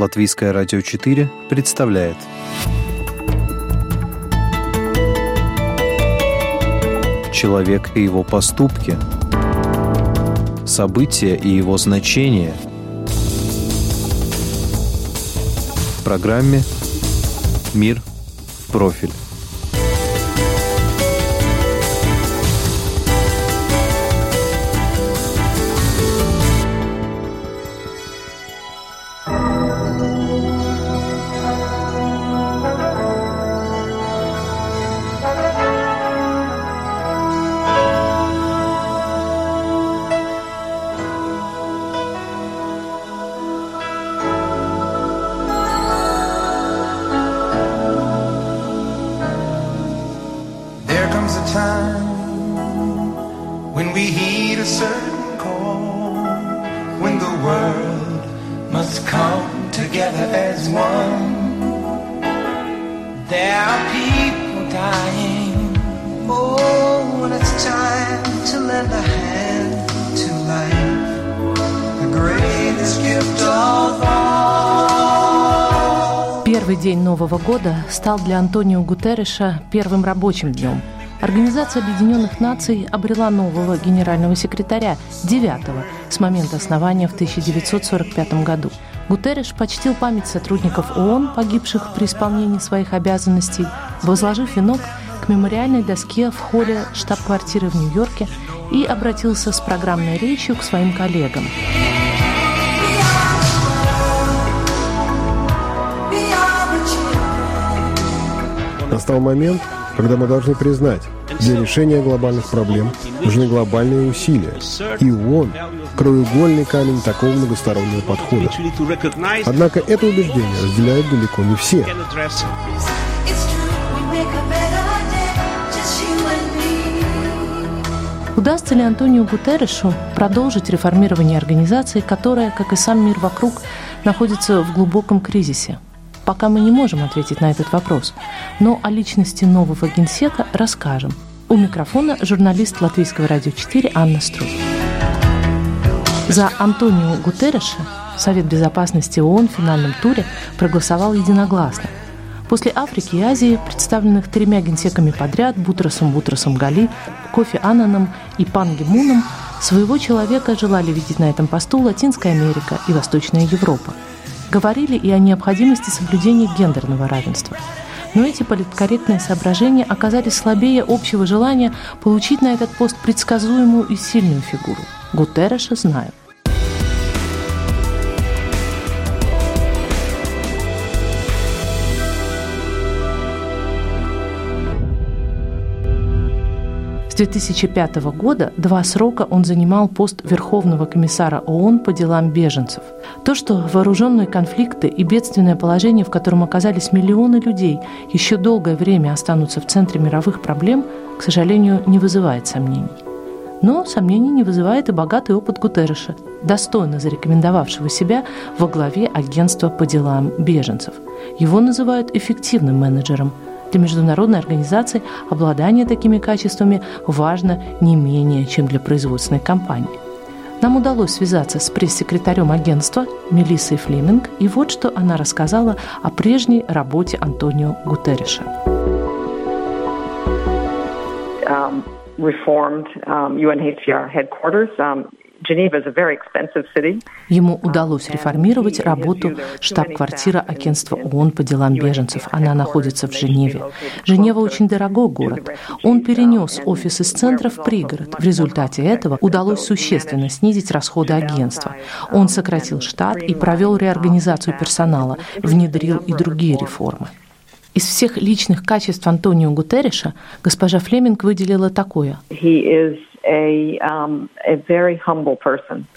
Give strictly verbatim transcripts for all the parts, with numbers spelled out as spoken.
Латвийское радио четыре представляет. Человек и его поступки. События и его значение. В программе «Мир в профиль». Первый день Нового года стал для Антониу Гутерриша первым рабочим днем. Организация Объединенных Наций обрела нового генерального секретаря, девятого, с момента основания в тысяча девятьсот сорок пятом году. Гутерриш почтил память сотрудников ООН, погибших при исполнении своих обязанностей, возложив венок к мемориальной доске в холле штаб-квартиры в Нью-Йорке и обратился с программной речью к своим коллегам. Настал момент, когда мы должны признать, для решения глобальных проблем нужны глобальные усилия. И ООН – краеугольный камень такого многостороннего подхода. Однако это убеждение разделяют далеко не все. Удастся ли Антониу Гутерришу продолжить реформирование организации, которая, как и сам мир вокруг, находится в глубоком кризисе? Пока мы не можем ответить на этот вопрос, но о личности нового генсека расскажем. У микрофона журналист Латвийского радио четыре Анна Струк. За Антониу Гутерриша Совет Безопасности ООН в финальном туре проголосовал единогласно. После Африки и Азии, представленных тремя генсеками подряд, Бутросом Бутросом Гали, Кофи Аннаном и Пан Ги Муном, своего человека желали видеть на этом посту Латинская Америка и Восточная Европа. Говорили и о необходимости соблюдения гендерного равенства. Но эти политкорректные соображения оказались слабее общего желания получить на этот пост предсказуемую и сильную фигуру. Гутерриша знают. С две тысячи пятого года два срока он занимал пост Верховного комиссара ООН по делам беженцев. То, что вооруженные конфликты и бедственное положение, в котором оказались миллионы людей, еще долгое время останутся в центре мировых проблем, к сожалению, не вызывает сомнений. Но сомнений не вызывает и богатый опыт Гутерриша, достойно зарекомендовавшего себя во главе агентства по делам беженцев. Его называют эффективным менеджером. Для международной организации обладание такими качествами важно не менее, чем для производственной компании. Нам удалось связаться с пресс-секретарем агентства Мелиссой Флеминг, и вот что она рассказала о прежней работе Антониу Гутерриша. Um, reformed, um, ю эн эйч си ар headquarters, um... Ему удалось реформировать работу штаб-квартира агентства ООН по делам беженцев. Она находится в Женеве. Женева очень дорогой город. Он перенес офис из центра в пригород. В результате этого удалось существенно снизить расходы агентства. Он сократил штат и провел реорганизацию персонала, внедрил и другие реформы. Из всех личных качеств Антониу Гутерриша госпожа Флеминг выделила такое.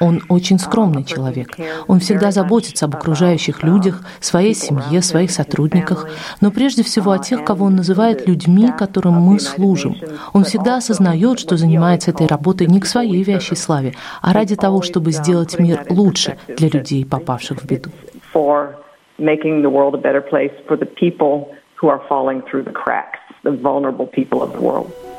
Он очень скромный человек. Он всегда заботится об окружающих людях, своей семье, своих сотрудниках, но прежде всего о тех, кого он называет людьми, которым мы служим. Он всегда осознает, что занимается этой работой не к своей вящей славе, а ради того, чтобы сделать мир лучше для людей, попавших в беду.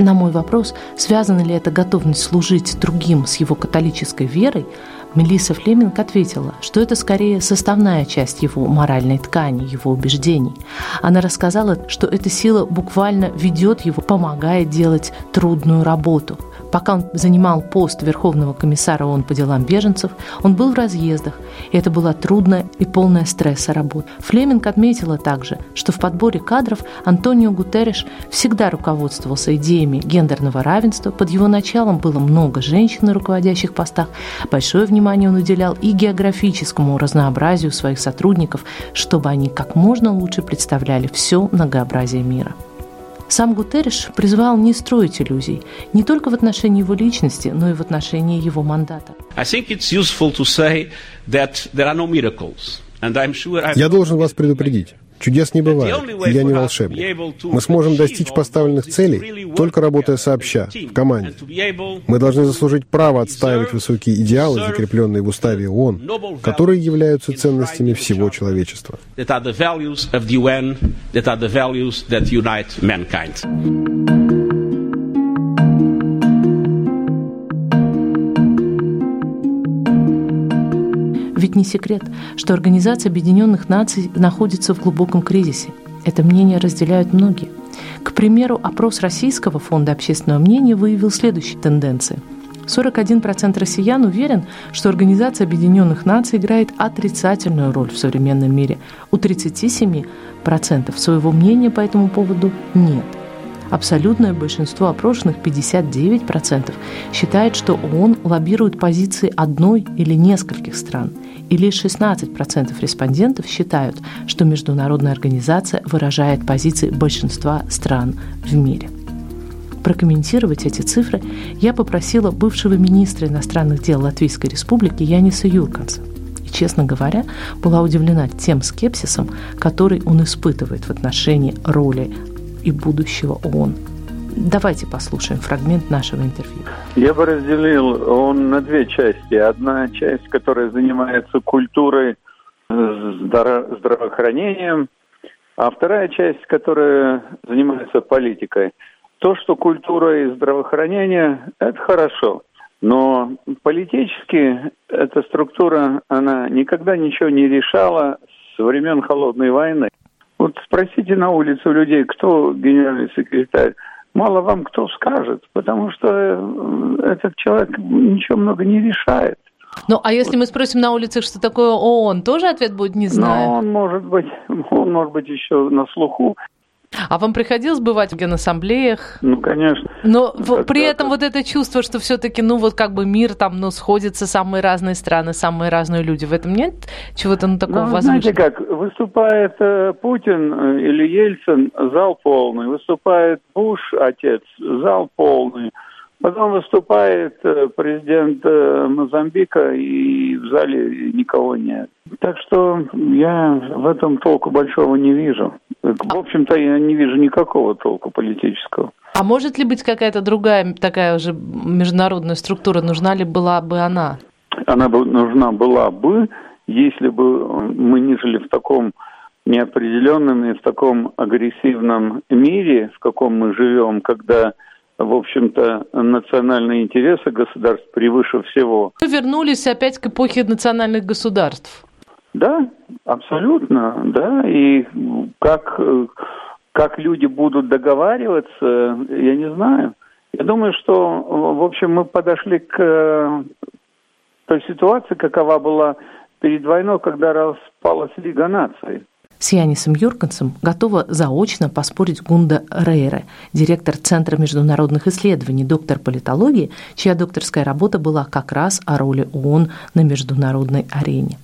На мой вопрос, связана ли эта готовность служить другим с его католической верой, Мелисса Флеминг ответила, что это скорее составная часть его моральной ткани, его убеждений. Она рассказала, что эта сила буквально ведет его, помогая делать трудную работу. Пока он занимал пост Верховного комиссара ООН по делам беженцев, он был в разъездах, и это была трудная и полная стресса работа. Флеминг отметила также, что в подборе кадров Антониу Гутерриш всегда руководствовался идеями гендерного равенства, под его началом было много женщин на руководящих постах, большое внимание он уделял и географическому разнообразию своих сотрудников, чтобы они как можно лучше представляли все многообразие мира. Сам Гутерриш призвал не строить иллюзий, не только в отношении его личности, но и в отношении его мандата. Я должен вас предупредить. Чудес не бывает, я не волшебник. Мы сможем достичь поставленных целей, только работая сообща, в команде. Мы должны заслужить право отстаивать высокие идеалы, закрепленные в Уставе ООН, которые являются ценностями всего человечества. Ведь не секрет, что Организация Объединенных Наций находится в глубоком кризисе. Это мнение разделяют многие. К примеру, опрос Российского фонда общественного мнения выявил следующие тенденции. сорок один процент россиян уверен, что Организация Объединенных Наций играет отрицательную роль в современном мире. У тридцати семи процентов своего мнения по этому поводу нет. Абсолютное большинство опрошенных, пятьдесят девять процентов, считает, что ООН лоббирует позиции одной или нескольких стран. И лишь шестнадцать процентов респондентов считают, что международная организация выражает позиции большинства стран в мире. Прокомментировать эти цифры я попросила бывшего министра иностранных дел Латвийской Республики Яниса Юрканса. И, честно говоря, была удивлена тем скепсисом, который он испытывает в отношении роли и будущего ООН. Давайте послушаем фрагмент нашего интервью. Я бы разделил ООН на две части. Одна часть, которая занимается культурой, здраво- здравоохранением, а вторая часть, которая занимается политикой. То, что культура и здравоохранение, это хорошо, но политически эта структура, она никогда ничего не решала со времен Холодной войны. Вот спросите на улице у людей, кто генеральный секретарь. Мало вам кто скажет, потому что этот человек ничего много не решает. Ну, а если вот мы спросим на улице, что такое ООН, тоже ответ будет «не знаю». Ну, он может быть, он может быть еще на слуху. А вам приходилось бывать в генассамблеях? Ну, конечно. Но как-то при этом вот это чувство, что все-таки, ну, вот как бы мир там, ну, сходится, самые разные страны, самые разные люди. В этом нет чего-то, ну, такого, ну, возвышенного? Знаете как, выступает э, Путин или Ельцин, зал полный. Выступает Буш, отец, зал полный. Потом выступает э, президент э, Мозамбика, и в зале никого нет. Так что я в этом толку большого не вижу. В общем-то, я не вижу никакого толку политического. А может ли быть какая-то другая такая уже международная структура? Нужна ли была бы она? Она бы нужна была бы, если бы мы не жили в таком неопределенном и в таком агрессивном мире, в каком мы живем, когда, в общем-то, национальные интересы государств превыше всего. Мы вернулись опять к эпохе национальных государств. Да, абсолютно, да, и как, как люди будут договариваться, я не знаю. Я думаю, что, в общем, мы подошли к той ситуации, какова была перед войной, когда распалась Лига наций. С Янисом Юркансом готова заочно поспорить Гунда Рейра, директор Центра международных исследований, доктор политологии, чья докторская работа была как раз о роли ООН на международной арене.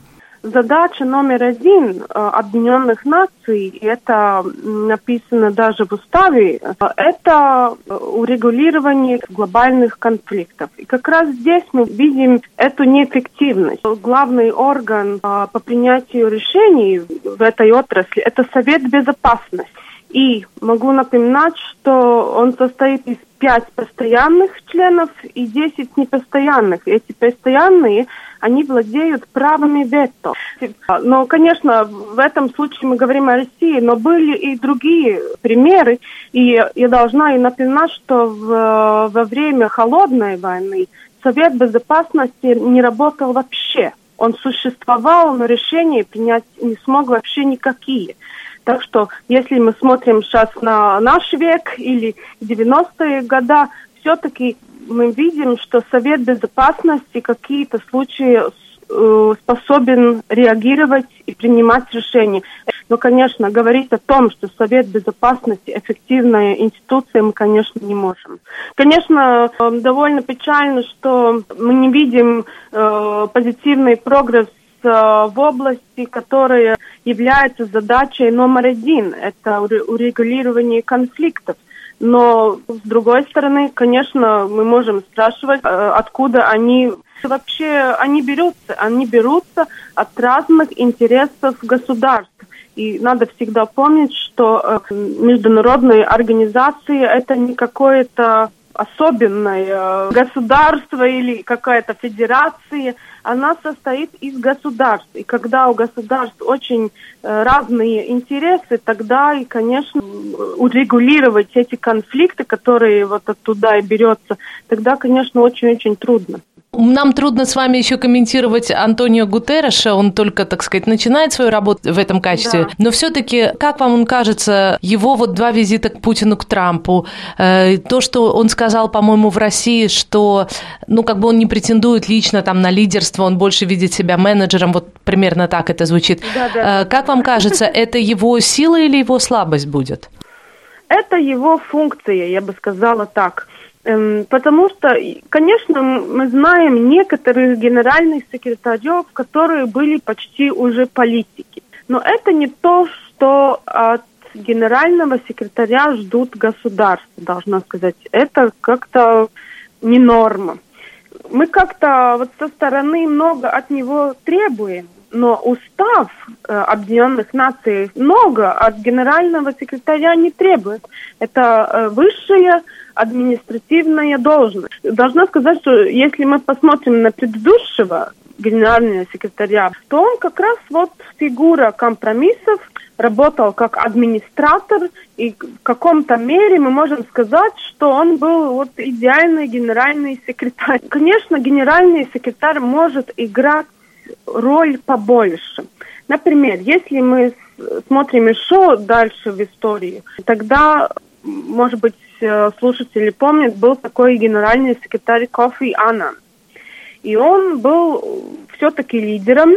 Задача номер один Объединенных Наций, это написано даже в уставе, это урегулирование глобальных конфликтов. И как раз здесь мы видим эту неэффективность. Главный орган по принятию решений в этой отрасли – это Совет Безопасности. И могу напоминать, что он состоит из пяти постоянных членов и десяти непостоянных. Эти постоянные, они владеют правами вето. Но, конечно, в этом случае мы говорим о России, но были и другие примеры. И я должна и напоминать, что в, во время Холодной войны Совет Безопасности не работал вообще. Он существовал, но решения принять не смог вообще никакие. Так что, если мы смотрим сейчас на наш век или девяностые годы, все-таки мы видим, что Совет Безопасности какие-то случаи э, способен реагировать и принимать решения. Но, конечно, говорить о том, что Совет Безопасности эффективная институция, мы, конечно, не можем. Конечно, э, довольно печально, что мы не видим э, позитивный прогресс э, в области, которая является задачей номер один. Это урегулирование конфликтов. Но, с другой стороны, конечно, мы можем спрашивать, откуда они вообще они берутся. Они берутся от разных интересов государств. И надо всегда помнить, что международные организации – это не какое-то особенное государство или какая-то федерация. Она состоит из государств. И когда у государств очень э, разные интересы, тогда и, конечно, урегулировать эти конфликты, которые вот оттуда и берется, тогда, конечно, очень-очень трудно. Нам трудно с вами еще комментировать Антонио Гутерриша, он только, так сказать, начинает свою работу в этом качестве. Да. Но все-таки, как вам он кажется, его вот два визита к Путину, к Трампу, э, то, что он сказал, по-моему, в России, что, ну, как бы он не претендует лично там на лидерство, он больше видит себя менеджером, вот примерно так это звучит. Да, да. Как вам кажется, это его сила или его слабость будет? Это его функция, я бы сказала так. Потому что, конечно, мы знаем некоторых генеральных секретарев, которые были почти уже политики. Но это не то, что от генерального секретаря ждут государства, должна сказать. Это как-то не норма. Мы как-то вот со стороны много от него требуем, но устав э, Объединенных Наций много от генерального секретаря не требует. Это э, высшая административная должность. Должна сказать, что если мы посмотрим на предыдущего генерального секретаря, то он как раз вот фигура компромиссов, работал как администратор, и в каком-то мере мы можем сказать, что он был вот идеальный генеральный секретарь. Конечно, генеральный секретарь может играть роль побольше. Например, если мы смотрим еще дальше в истории, тогда, может быть, слушатели помнят, был такой генеральный секретарь Кофи Аннан. И он был все-таки лидером,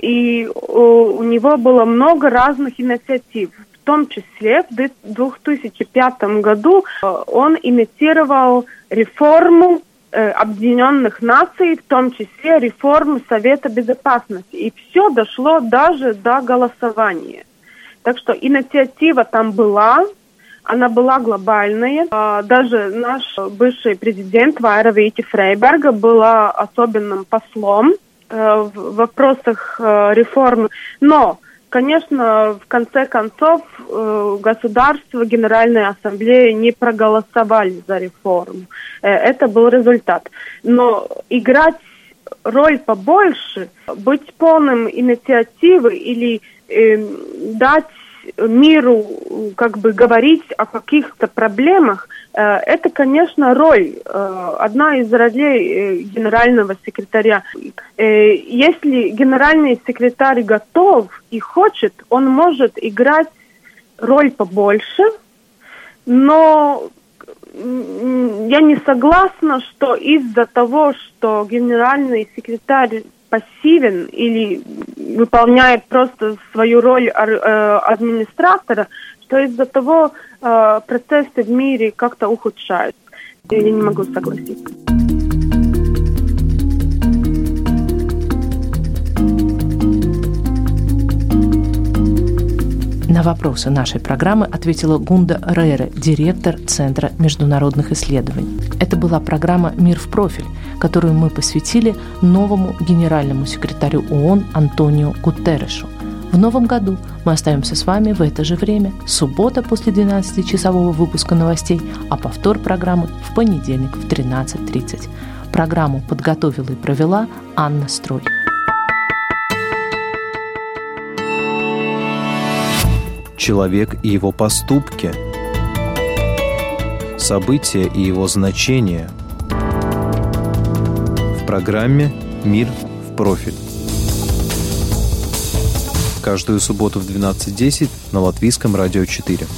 и у него было много разных инициатив. В том числе в две тысячи пятом году он инициировал реформу Объединенных Наций, в том числе реформу Совета Безопасности. И все дошло даже до голосования. Так что инициатива там была, она была глобальная. Даже наш бывший президент Вайра Вике-Фрейберга была особенным послом в вопросах реформы. Но, конечно, в конце концов, государство, Генеральная Ассамблея не проголосовали за реформу. Это был результат. Но играть роль побольше, быть полным инициативы или э, дать миру как бы говорить о каких-то проблемах, это, конечно, роль, одна из ролей генерального секретаря. Если генеральный секретарь готов и хочет, он может играть роль побольше, но я не согласна, что из-за того, что генеральный секретарь пассивен или выполняет просто свою роль администратора, что из-за того процессы в мире как-то ухудшаются. Я не могу согласиться. На вопросы нашей программы ответила Гунда Рейра, директор Центра международных исследований. Это была программа «Мир в профиль», которую мы посвятили новому генеральному секретарю ООН Антониу Гутерришу. В новом году мы остаемся с вами в это же время, суббота после двенадцатичасового выпуска новостей, а повтор программы в понедельник в тринадцать тридцать. Программу подготовила и провела Анна Строй. Человек и его поступки, события и его значения программе «Мир в профиль». Каждую субботу в двенадцать десять на Латвийском радио четыре.